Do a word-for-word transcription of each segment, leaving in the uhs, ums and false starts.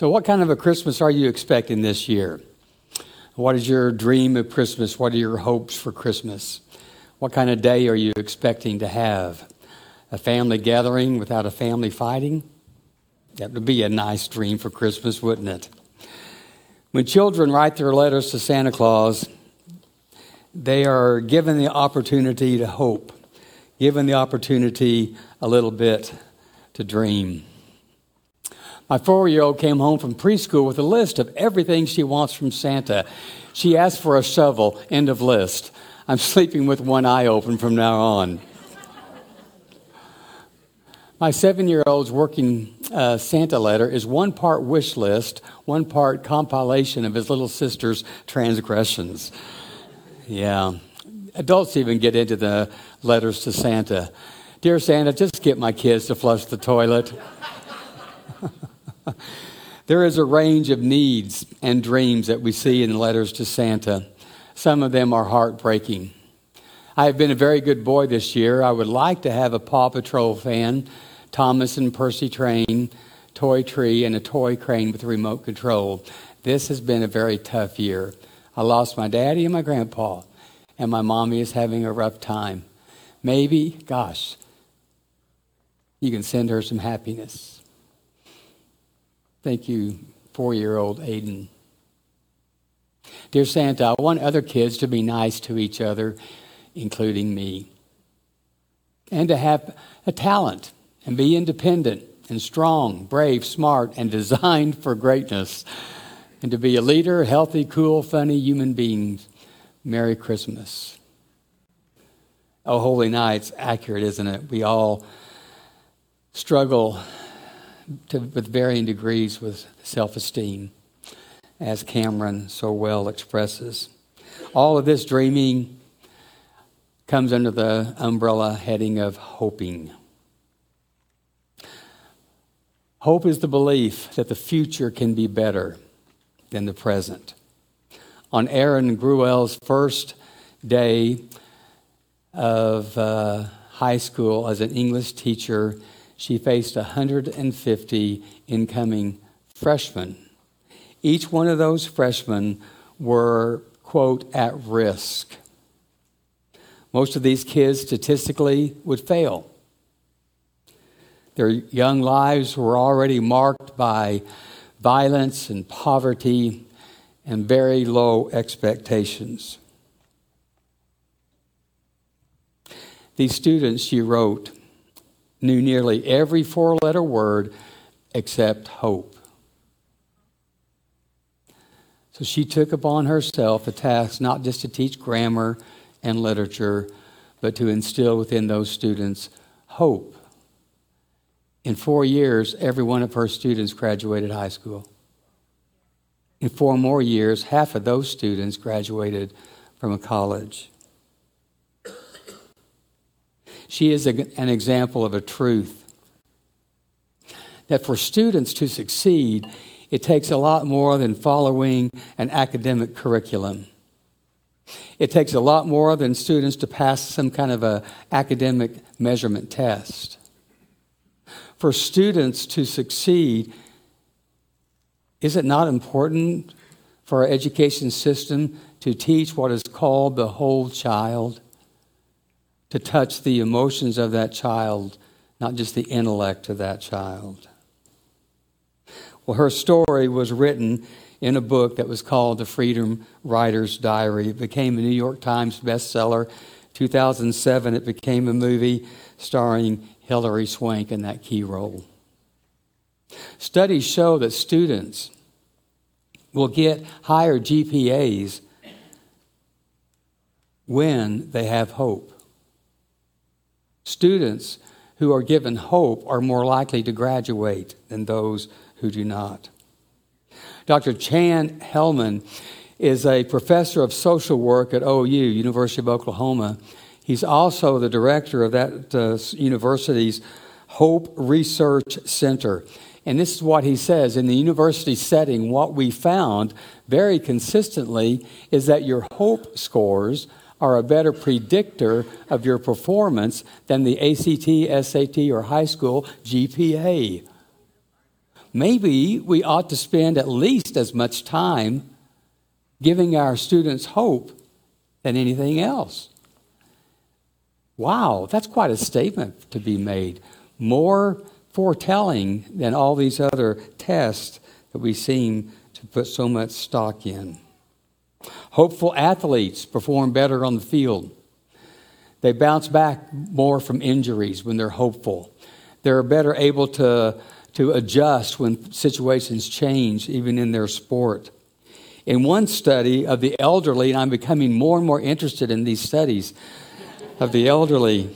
So what kind of a Christmas are you expecting this year? What is your dream of Christmas? What are your hopes for Christmas? What kind of day are you expecting to have? A family gathering without a family fighting? That would be a nice dream for Christmas, wouldn't it? When children write their letters to Santa Claus, they are given the opportunity to hope, given the opportunity a little bit to dream. My four-year-old came home from preschool with a list of everything she wants from Santa. She asked for a shovel, end of list. I'm sleeping with one eye open from now on. My seven-year-old's working uh, Santa letter is one part wish list, one part compilation of his little sister's transgressions. Yeah, adults even get into the letters to Santa. Dear Santa, just get my kids to flush the toilet. There is a range of needs and dreams that we see in letters to Santa. Some of them are heartbreaking. I have been a very good boy this year. I would like to have a Paw Patrol fan, Thomas and Percy Train, toy tree, and a toy crane with a remote control. This has been a very tough year. I lost my daddy and my grandpa, and my mommy is having a rough time. Maybe, gosh, you can send her some happiness. Thank you, four-year-old Aiden. Dear Santa, I want other kids to be nice to each other, including me, and to have a talent and be independent and strong, brave, smart, and designed for greatness, and to be a leader, healthy, cool, funny human beings. Merry Christmas. Oh, Holy Night's accurate, isn't it? We all struggle To, with varying degrees with self-esteem, as Cameron so well expresses. All of this dreaming comes under the umbrella heading of hoping. Hope is the belief that the future can be better than the present. On Aaron Gruwell's first day of uh, high school as an English teacher, she faced one hundred fifty incoming freshmen. Each one of those freshmen were, quote, at risk. Most of these kids statistically would fail. Their young lives were already marked by violence and poverty and very low expectations. These students, she wrote, knew nearly every four-letter word except hope. So she took upon herself the task not just to teach grammar and literature, but to instill within those students hope. In four years, every one of her students graduated high school. In four more years, half of those students graduated from a college. She is a, an example of a truth that for students to succeed, it takes a lot more than following an academic curriculum. It takes a lot more than students to pass some kind of a academic measurement test. For students to succeed, is it not important for our education system to teach what is called the whole child? To touch the emotions of that child, not just the intellect of that child. Well, her story was written in a book that was called The Freedom Writers Diary. It became a New York Times bestseller. two thousand seven, it became a movie starring Hilary Swank in that key role. Studies show that students will get higher G P As when they have hope. Students who are given hope are more likely to graduate than those who do not. Doctor Chan Hellman is a professor of social work at O U, University of Oklahoma. He's also the director of that uh, university's Hope Research Center. And this is what he says. In the university setting, what we found very consistently is that your hope scores are a better predictor of your performance than the A C T, S A T, or high school G P A. maybe we ought to spend at least as much time giving our students hope than anything else. Wow, that's quite a statement to be made. More foretelling than all these other tests that we seem to put so much stock in. Hopeful athletes perform better on the field. They bounce back more from injuries when they're hopeful. They're better able to, to adjust when situations change, even in their sport. In one study of the elderly, and I'm becoming more and more interested in these studies of the elderly,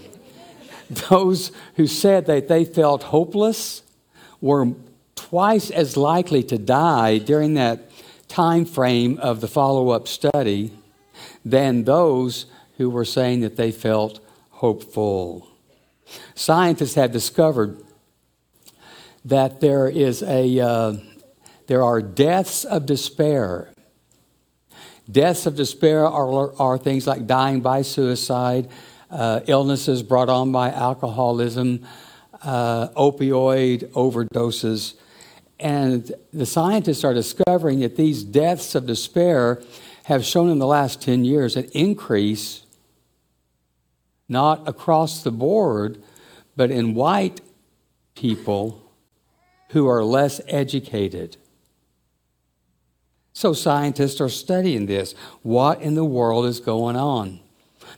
those who said that they felt hopeless were twice as likely to die during that time frame of the follow-up study than those who were saying that they felt hopeful. Scientists have discovered that there is a uh, there are deaths of despair. Deaths of despair are are things like dying by suicide, uh, illnesses brought on by alcoholism, uh, opioid overdoses. And the scientists are discovering that these deaths of despair have shown in the last ten years an increase, not across the board, but in white people who are less educated. So scientists are studying this. What in the world is going on?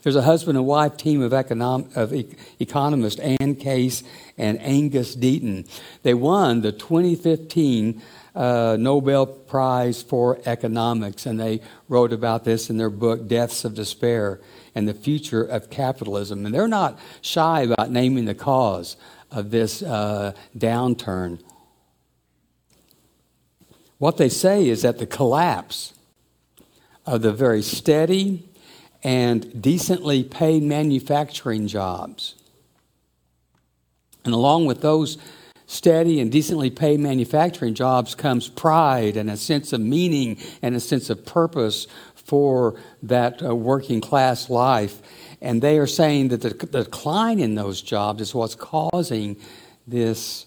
There's a husband and wife team of, econom- of e- economists, Ann Case and Angus Deaton. They won the twenty fifteen uh, Nobel Prize for Economics, and they wrote about this in their book, Deaths of Despair and the Future of Capitalism. And they're not shy about naming the cause of this uh, downturn. What they say is that the collapse of the very steady and decently paid manufacturing jobs, and along with those steady and decently paid manufacturing jobs comes pride and a sense of meaning and a sense of purpose for that uh, working class life. And they are saying that the, the decline in those jobs is what's causing this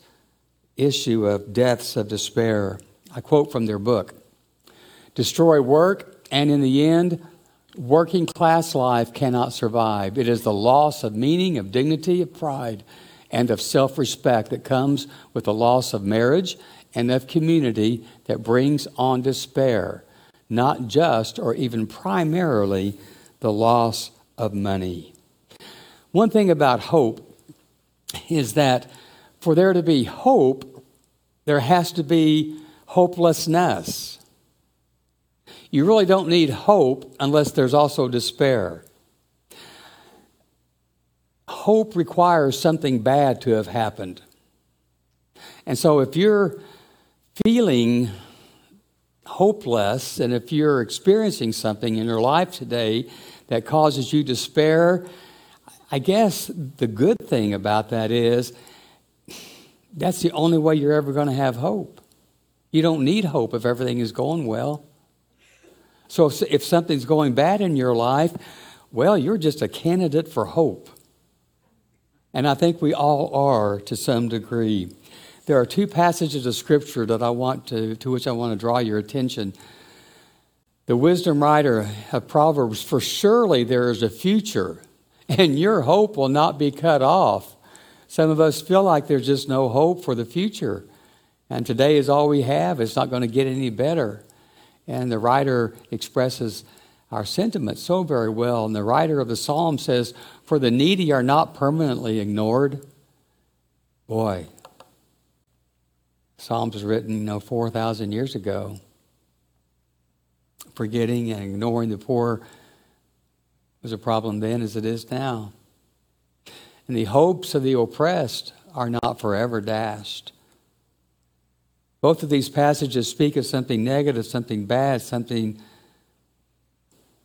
issue of deaths of despair. I quote from their book, "Destroy work, and in the end, working class life cannot survive. It is the loss of meaning, of dignity, of pride, and of self-respect that comes with the loss of marriage and of community that brings on despair. Not just or even primarily the loss of money." One thing about hope is that for there to be hope, there has to be hopelessness. You really don't need hope unless there's also despair. Hope requires something bad to have happened. And so if you're feeling hopeless, and if you're experiencing something in your life today that causes you despair, I guess the good thing about that is that's the only way you're ever going to have hope. You don't need hope if everything is going well. So if, if something's going bad in your life, well, you're just a candidate for hope. And I think we all are to some degree. There are two passages of Scripture that I want to, to which I want to draw your attention. The wisdom writer of Proverbs, "For surely there is a future, and your hope will not be cut off." Some of us feel like there's just no hope for the future, and today is all we have. It's not going to get any better. And the writer expresses our sentiments so very well. And the writer of the Psalm says, "For the needy are not permanently ignored." Boy. Psalms was written, you know, four thousand years ago. Forgetting and ignoring the poor was a problem then as it is now. And the hopes of the oppressed are not forever dashed. Both of these passages speak of something negative, something bad, something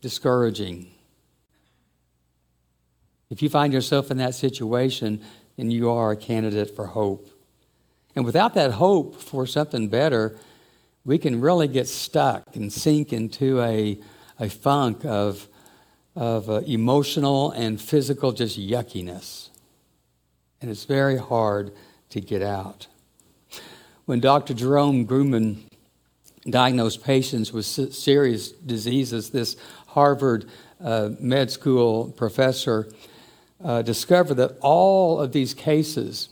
discouraging. If you find yourself in that situation, then you are a candidate for hope. And without that hope for something better, we can really get stuck and sink into a a funk of, of uh, emotional and physical just yuckiness. And it's very hard to get out. when Doctor Jerome Groopman diagnosed patients with serious diseases, this Harvard uh, med school professor uh, discovered that all of these cases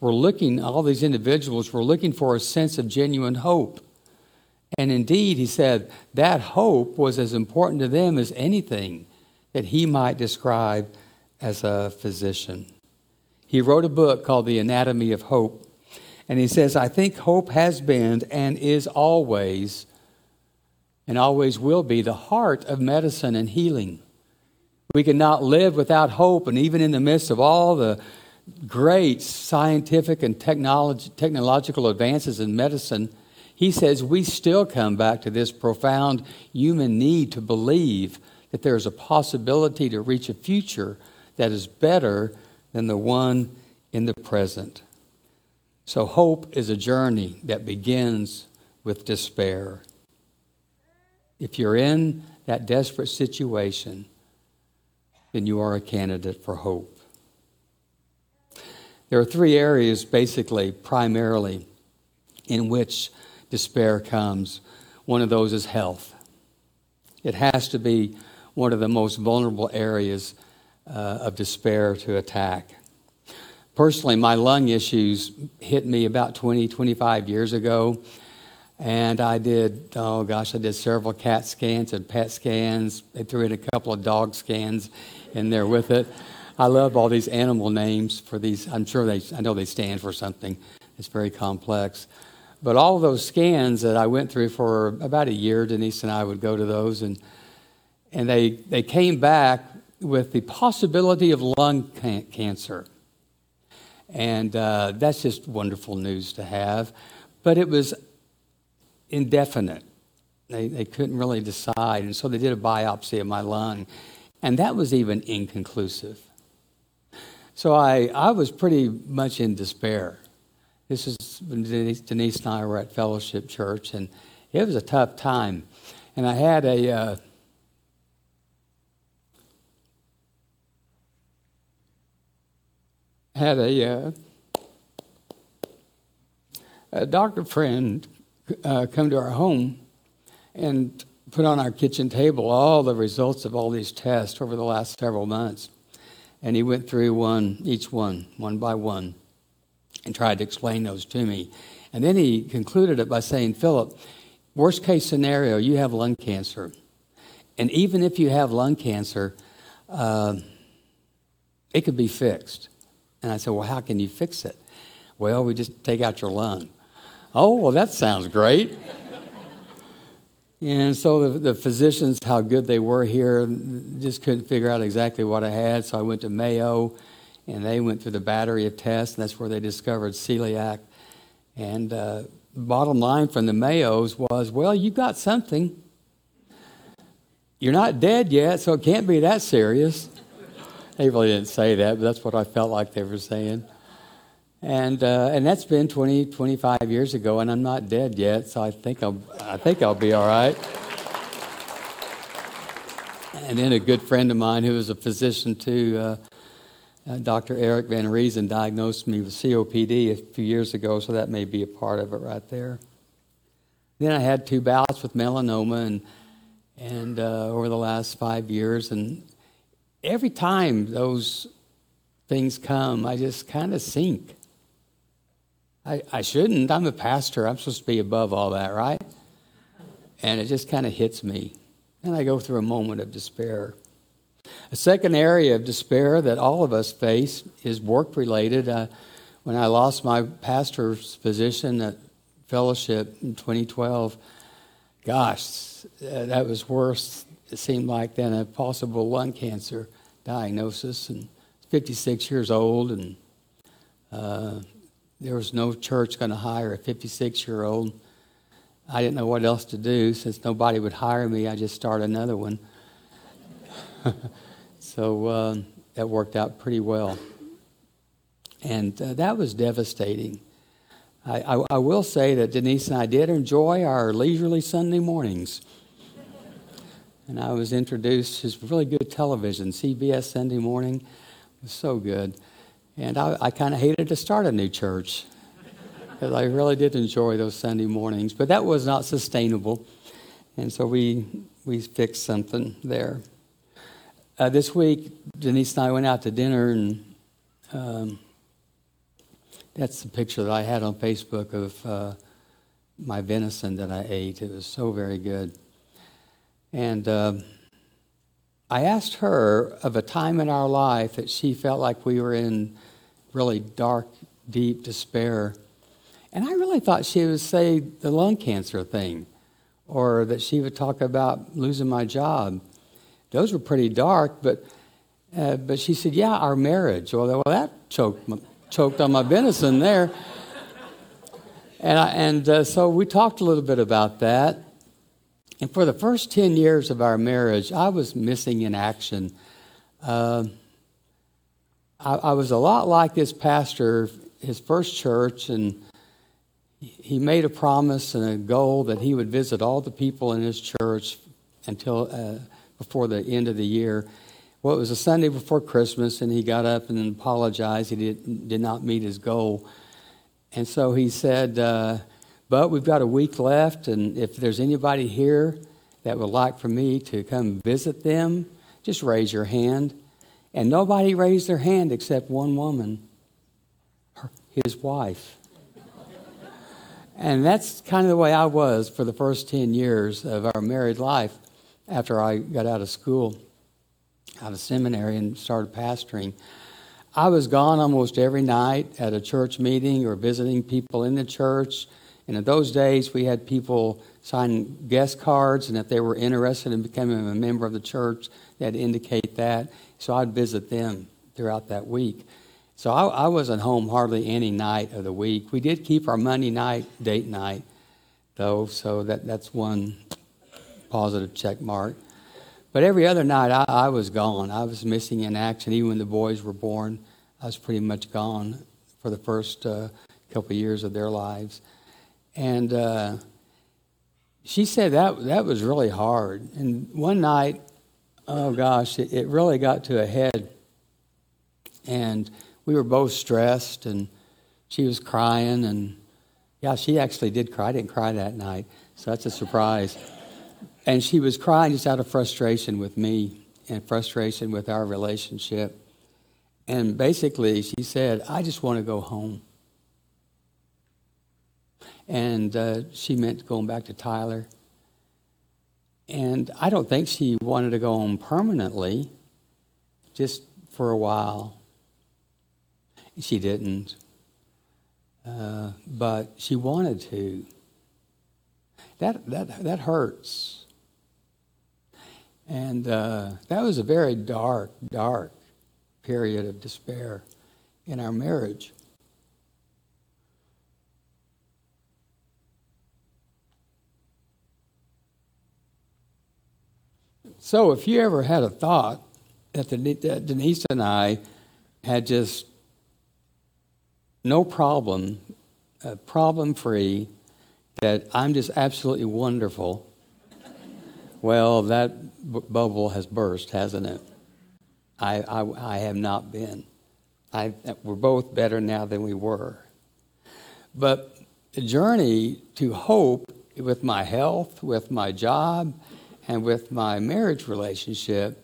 were looking, all these individuals were looking for a sense of genuine hope. And indeed, he said, that hope was as important to them as anything that he might describe as a physician. He wrote a book called The Anatomy of Hope. And he says, I think hope has been and is always and always will be the heart of medicine and healing. We cannot live without hope, and even in the midst of all the great scientific and technology, technological advances in medicine, he says we still come back to this profound human need to believe that there is a possibility to reach a future that is better than the one in the present. So hope is a journey that begins with despair. If you're in that desperate situation, then you are a candidate for hope. There are three areas, basically, primarily, in which despair comes. One of those is health. It has to be one of the most vulnerable areas uh, of despair to attack. Personally, my lung issues hit me about twenty, twenty-five years ago, and I did, oh gosh, I did several CAT scans and PET scans. They threw in a couple of dog scans in there with it. I love all these animal names for these. I'm sure they, I know they stand for something. It's very complex. But all those scans that I went through for about a year, Denise and I would go to those, and and they, they came back with the possibility of lung can- cancer. And uh, that's just wonderful news to have. But it was indefinite. They they couldn't really decide. And so they did a biopsy of my lung. And that was even inconclusive. So I, I was pretty much in despair. This is when Denise, Denise and I were at Fellowship Church. And it was a tough time. And I had a... Uh, had a, uh, a doctor friend uh, come to our home and put on our kitchen table all the results of all these tests over the last several months. And he went through one, each one, one by one, and tried to explain those to me. And then he concluded it by saying, Philip, worst case scenario, you have lung cancer. And even if you have lung cancer, uh, it could be fixed. And I said, well, how can you fix it? Well, we just take out your lung. Oh, well, that sounds great. And so the, the physicians, how good they were here, just couldn't figure out exactly what I had. So I went to Mayo, and they went through the battery of tests, and that's where they discovered celiac. And uh, bottom line from the Mayos was, well, you got something. You're not dead yet, so it can't be that serious. They really didn't say that, but that's what I felt like they were saying. And uh, and that's been twenty, twenty-five years ago, and I'm not dead yet, so I think I'll, I think I'll be all right. And then a good friend of mine who was a physician too, uh, uh, Doctor Eric Van Reesen, diagnosed me with C O P D a few years ago, so that may be a part of it right there. Then I had two bouts with melanoma and, and uh, over the last five years, and every time those things come, I just kind of sink. I, I shouldn't. I'm a pastor. I'm supposed to be above all that, right? And it just kind of hits me. And I go through a moment of despair. A second area of despair that all of us face is work-related. Uh, when I lost my pastor's position at Fellowship in twenty twelve, gosh, that was worse, it seemed like, then a possible lung cancer diagnosis, and fifty-six years old, and uh, there was no church going to hire a fifty-six-year-old. I didn't know what else to do. Since nobody would hire me, I just started another one. So uh, that worked out pretty well. And uh, that was devastating. I, I, I will say that Denise and I did enjoy our leisurely Sunday mornings. And I was introduced to really good television. C B S Sunday morning, it was so good. And I, I kind of hated to start a new church. because I really did enjoy those Sunday mornings. But that was not sustainable, and so we we fixed something there. Uh, this week, Denise and I went out to dinner, and um, that's the picture that I had on Facebook of uh, my venison that I ate. It was so very good. And uh, I asked her of a time in our life that she felt like we were in really dark, deep despair. And I really thought she would say the lung cancer thing, or that she would talk about losing my job. Those were pretty dark, but uh, but she said, yeah, our marriage. Well, well that choked my, choked on my venison there. And I, and uh, so we talked a little bit about that. And for the first ten years of our marriage, I was missing in action. Uh, I, I was a lot like this pastor, his first church, and he made a promise and a goal that he would visit all the people in his church until... Uh, before the end of the year. Well, it was a Sunday before Christmas, and he got up and apologized. He did, did not meet his goal. And so he said, uh, but we've got a week left, and if there's anybody here that would like for me to come visit them, just raise your hand. And nobody raised their hand except one woman, her, his wife. And that's kind of the way I was for the first ten years of our married life. After I got out of school, out of seminary, and started pastoring, I was gone almost every night at a church meeting or visiting people in the church. And in those days, we had people sign guest cards, and if they were interested in becoming a member of the church, they had to indicate that. So I'd visit them throughout that week. So I, I wasn't home hardly any night of the week. We did keep our Monday night date night, though, so that, that's one positive check mark. But every other night, I, I was gone. I was missing in action. Even when the boys were born, I was pretty much gone for the first uh, couple of years of their lives. And uh, she said that that was really hard. And one night, oh gosh, it, it really got to a head. And we were both stressed, and she was crying. And yeah, she actually did cry. I didn't cry that night, so that's a surprise. And she was crying just out of frustration with me and frustration with our relationship. And basically, she said, I just want to go home. And uh, she meant going back to Tyler. And I don't think she wanted to go home permanently, just for a while. She didn't. Uh, but she wanted to. That, that, that hurts. And uh, that was a very dark, dark period of despair in our marriage. So if you ever had a thought that, the, that Denise and I had just no problem, uh, problem-free, that I'm just absolutely wonderful, well, that b- bubble has burst, hasn't it? I, I, I have not been. I, we're both better now than we were. But the journey to hope with my health, with my job, and with my marriage relationship,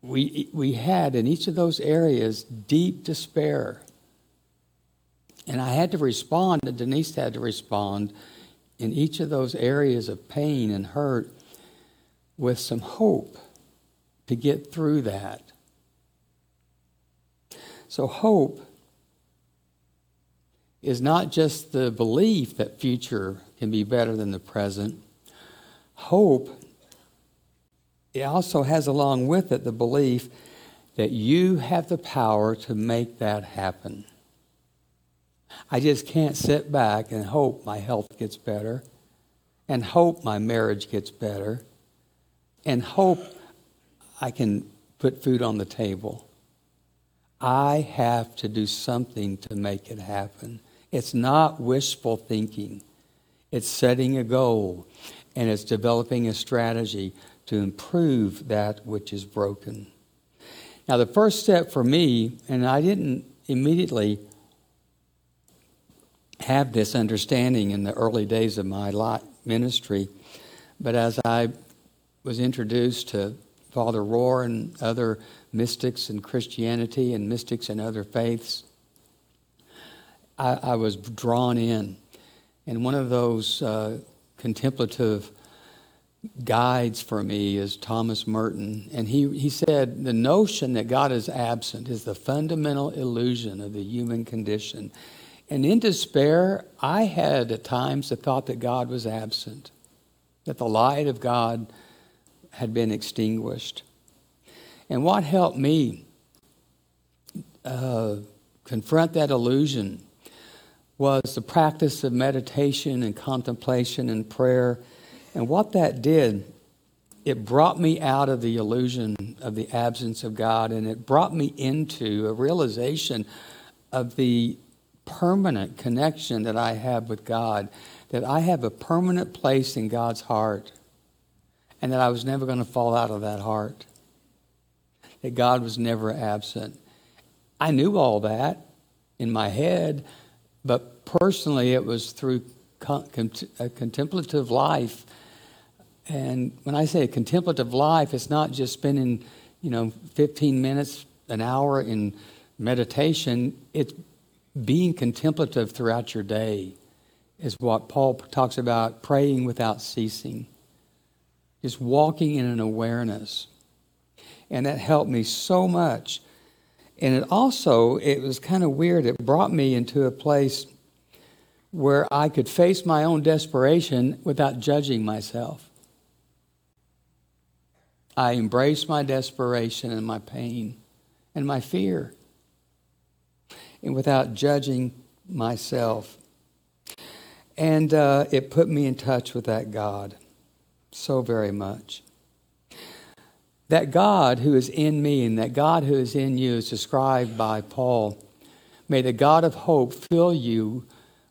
we we had in each of those areas deep despair. And I had to respond, and Denise had to respond in each of those areas of pain and hurt with some hope to get through that. So hope is not just the belief that future can be better than the present. Hope, it also has along with it the belief that you have the power to make that happen. I just can't sit back and hope my health gets better, and hope my marriage gets better, and hope I can put food on the table. I have to do something to make it happen. It's not wishful thinking. It's setting a goal, and it's developing a strategy to improve that which is broken. Now, the first step for me, and I didn't immediately have this understanding in the early days of my life ministry, but as I was introduced to Father Rohr and other mystics in Christianity and mystics in other faiths, I, I was drawn in. And one of those uh, contemplative guides for me is Thomas Merton. And he, he said, the notion that God is absent is the fundamental illusion of the human condition. And in despair, I had at times the thought that God was absent, that the light of God had been extinguished. And what helped me uh, confront that illusion was the practice of meditation and contemplation and prayer. And what that did, it brought me out of the illusion of the absence of God, and it brought me into a realization of the permanent connection that I have with God, that I have a permanent place in God's heart, and that I was never going to fall out of that heart, that God was never absent. I knew all that in my head, but personally it was through a contemplative life. And when I say a contemplative life, it's not just spending, you know, fifteen minutes, an hour in meditation. It's being contemplative throughout your day is what Paul talks about, praying without ceasing. Just walking in an awareness. And that helped me so much. And it also, it was kind of weird. It brought me into a place where I could face my own desperation without judging myself. I embraced my desperation and my pain and my fear, and without judging myself. And uh, it put me in touch with that God so very much. That God who is in me and that God who is in you is described by Paul. May the God of hope fill you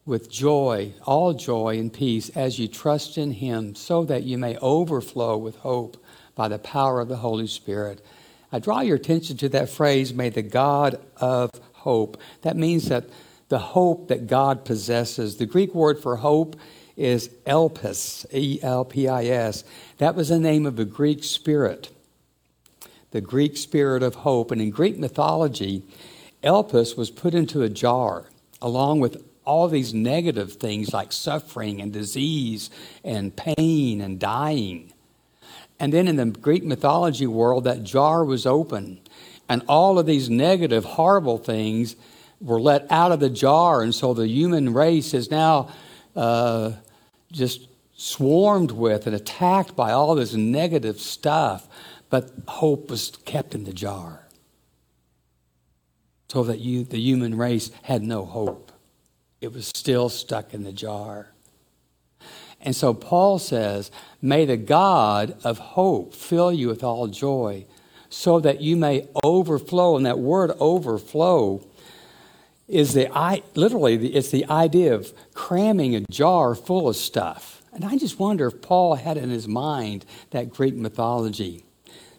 with joy, all joy and peace, as you trust in him, so that you may overflow with hope by the power of the Holy Spirit. I draw your attention to that phrase, may the God of hope. That means that the hope that God possesses. The Greek word for hope is Elpis, E L P I S. That was the name of a Greek spirit, the Greek spirit of hope. And in Greek mythology, Elpis was put into a jar along with all these negative things like suffering and disease and pain and dying. And then in the Greek mythology world, that jar was open, and all of these negative, horrible things were let out of the jar. And so the human race is now uh, just swarmed with and attacked by all this negative stuff. But hope was kept in the jar so that you, the human race had no hope. It was still stuck in the jar. And so Paul says, may the God of hope fill you with all joy, so that you may overflow. And that word overflow is the I literally it's the idea of cramming a jar full of stuff. And I just wonder if Paul had in his mind that Greek mythology,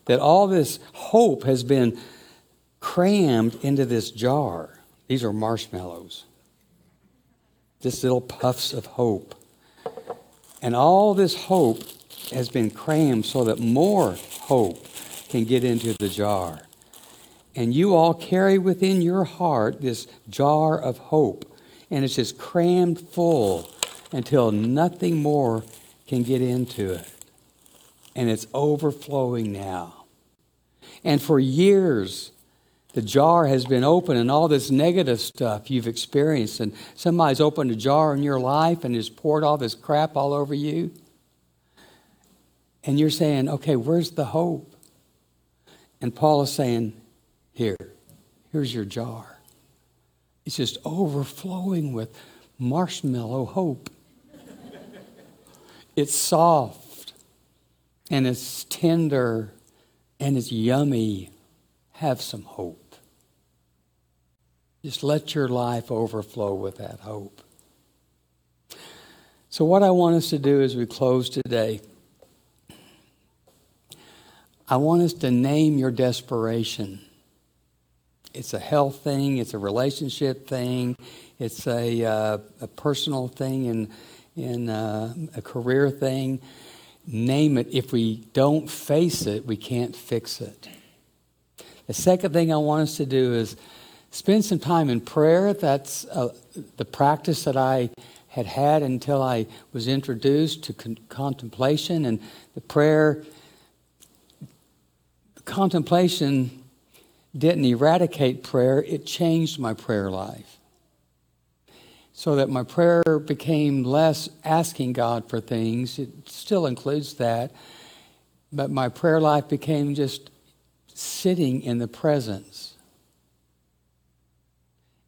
that all this hope has been crammed into this jar. These are marshmallows, just little puffs of hope. And all this hope has been crammed so that more hope can get into the jar. And you all carry within your heart this jar of hope, and it's just crammed full until nothing more can get into it. And it's overflowing now. And for years, the jar has been open, and all this negative stuff you've experienced, and somebody's opened a jar in your life and has poured all this crap all over you. And you're saying, okay, where's the hope? And Paul is saying, here, here's your jar. It's just overflowing with marshmallow hope. It's soft, and it's tender, and it's yummy. Have some hope. Just let your life overflow with that hope. So what I want us to do as we close today, I want us to name your desperation. It's a health thing. It's a relationship thing. It's a, uh, a personal thing and, and uh, a career thing. Name it. If we don't face it, we can't fix it. The second thing I want us to do is spend some time in prayer. That's uh, the practice that I had had until I was introduced to con- contemplation. And the prayer, contemplation didn't eradicate prayer. It changed my prayer life so that my prayer became less asking God for things. It still includes that. But my prayer life became just sitting in the presence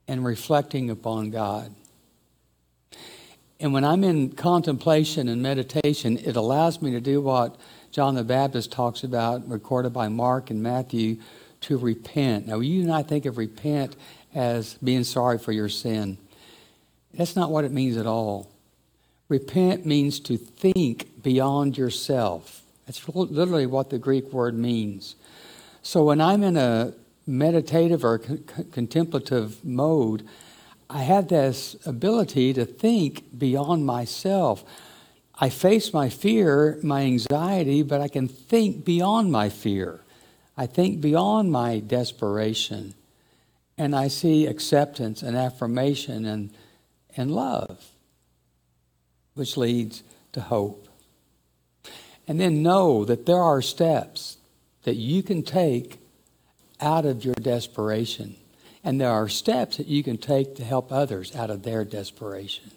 and reflecting upon God. And when I'm in contemplation and meditation, it allows me to do what John the Baptist talks about, recorded by Mark and Matthew, to repent. Now, you and I think of repent as being sorry for your sin. That's not what it means at all. Repent means to think beyond yourself. That's literally what the Greek word means. So when I'm in a meditative or c- contemplative mode, I have this ability to think beyond myself. I face my fear, my anxiety, but I can think beyond my fear. I think beyond my desperation. And I see acceptance and affirmation and, and love, which leads to hope. And then know that there are steps that you can take out of your desperation. And there are steps that you can take to help others out of their desperation.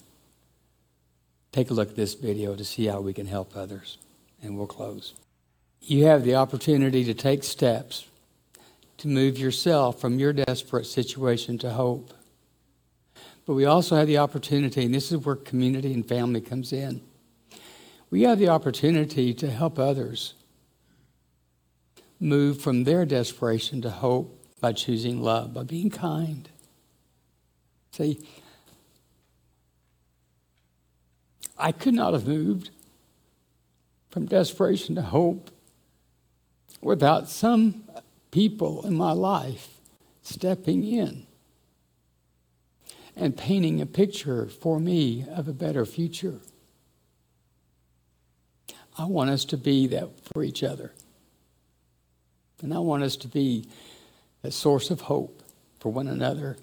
Take a look at this video to see how we can help others. And we'll close. You have the opportunity to take steps to move yourself from your desperate situation to hope. But we also have the opportunity, and this is where community and family comes in. We have the opportunity to help others move from their desperation to hope by choosing love, by being kind. See, I could not have moved from desperation to hope without some people in my life stepping in and painting a picture for me of a better future. I want us to be that for each other. And I want us to be a source of hope for one another.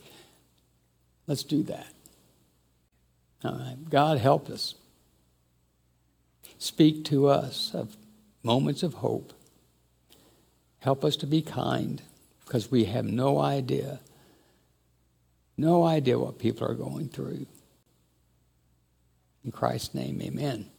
Let's do that. All right. God, help us. Speak to us of moments of hope. Help us to be kind, because we have no idea, no idea what people are going through. In Christ's name, amen.